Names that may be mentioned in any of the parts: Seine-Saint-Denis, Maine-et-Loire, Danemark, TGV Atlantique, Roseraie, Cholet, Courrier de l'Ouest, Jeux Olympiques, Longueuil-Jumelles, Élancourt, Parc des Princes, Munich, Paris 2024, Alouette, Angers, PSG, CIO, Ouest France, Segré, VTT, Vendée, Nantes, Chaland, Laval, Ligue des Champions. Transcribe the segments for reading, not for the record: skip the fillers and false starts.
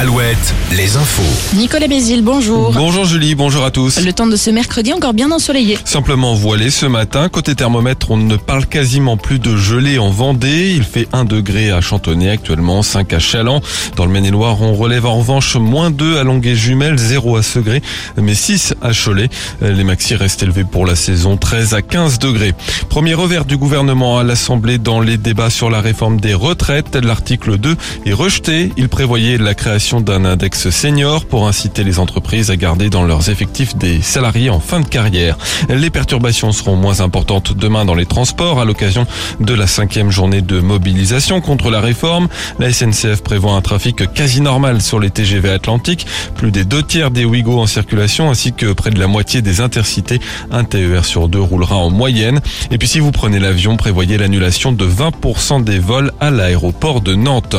Alouette, les infos. Nicolas Bézil, bonjour. Bonjour Julie, bonjour à tous. Le temps de ce mercredi encore bien ensoleillé. Simplement voilé ce matin. Côté thermomètre, on ne parle quasiment plus de gelée en Vendée. Il fait 1 degré à Chantonnay actuellement, 5 à Chaland. Dans le Maine-et-Loire, on relève en revanche moins 2 à Longueuil-Jumelles, 0 à Segré, mais 6 à Cholet. Les maxis restent élevés pour la saison, 13 à 15 degrés. Premier revers du gouvernement à l'Assemblée dans les débats sur la réforme des retraites. L'article 2 est rejeté. Il prévoyait la création d'un index senior pour inciter les entreprises à garder dans leurs effectifs des salariés en fin de carrière. Les perturbations seront moins importantes demain dans les transports à l'occasion de la 5e journée de mobilisation contre la réforme. La SNCF prévoit un trafic quasi normal sur les TGV Atlantique. Plus des 2/3 des Ouigo en circulation ainsi que près de la moitié des intercités. Un TER sur 2 roulera en moyenne. Et puis si vous prenez l'avion, prévoyez l'annulation de 20% des vols à l'aéroport de Nantes.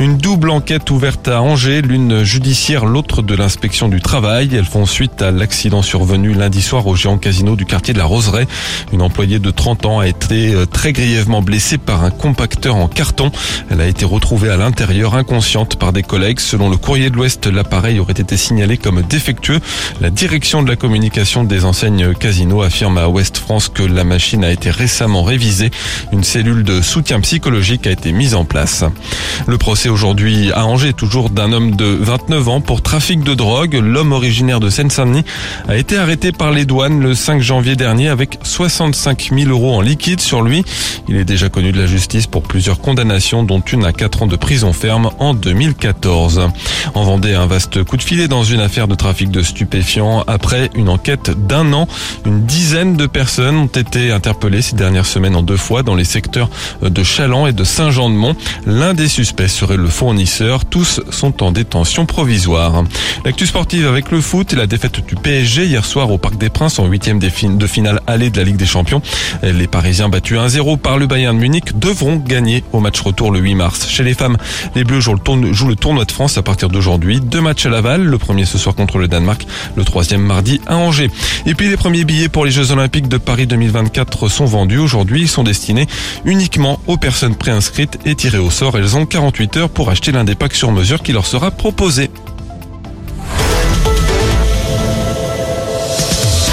Une double enquête ouverte à Angers, l'une judiciaire, l'autre de l'inspection du travail. Elles font suite à l'accident survenu lundi soir au géant casino du quartier de la Roseraie. Une employée de 30 ans a été très grièvement blessée par un compacteur en carton. Elle a été retrouvée à l'intérieur inconsciente par des collègues. Selon le courrier de l'Ouest, l'appareil aurait été signalé comme défectueux. La direction de la communication des enseignes casino affirme à Ouest France que la machine a été récemment révisée. Une cellule de soutien psychologique a été mise en place. Le procès aujourd'hui à Angers, toujours d'un homme de 29 ans pour trafic de drogue. L'homme originaire de Seine-Saint-Denis a été arrêté par les douanes le 5 janvier dernier avec 65 000 euros en liquide sur lui. Il est déjà connu de la justice pour plusieurs condamnations, dont une à 4 ans de prison ferme en 2014. En Vendée, un vaste coup de filet dans une affaire de trafic de stupéfiants. Après une enquête d'un an, une dizaine de personnes ont été interpellées ces dernières semaines en 2 fois dans les secteurs de Chaland et de Saint-Jean-de-Mont. L'un des suspects serait le fournisseur. Tous sont en détention provisoire. L'actu sportive avec le foot et la défaite du PSG hier soir au Parc des Princes en 8e de finale aller de la Ligue des Champions. Les Parisiens battus 1-0 par le Bayern de Munich devront gagner au match retour le 8 mars. Chez les femmes, les Bleus jouent le tournoi de France à partir d'aujourd'hui. 2 matchs à Laval, le premier ce soir contre le Danemark, le 3e mardi à Angers. Et puis les premiers billets pour les Jeux Olympiques de Paris 2024 sont vendus aujourd'hui. Ils sont destinés uniquement aux personnes préinscrites et tirées au sort. Elles ont 48 heures pour acheter l'un des packs sur mesure qui leur sera proposé.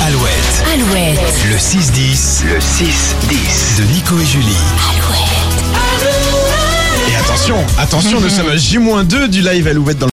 Alouette. Le 6-10. Le 6-10. De Nico et Julie. Alouette. Et attention, ne sommes à J-2 du live Alouette dans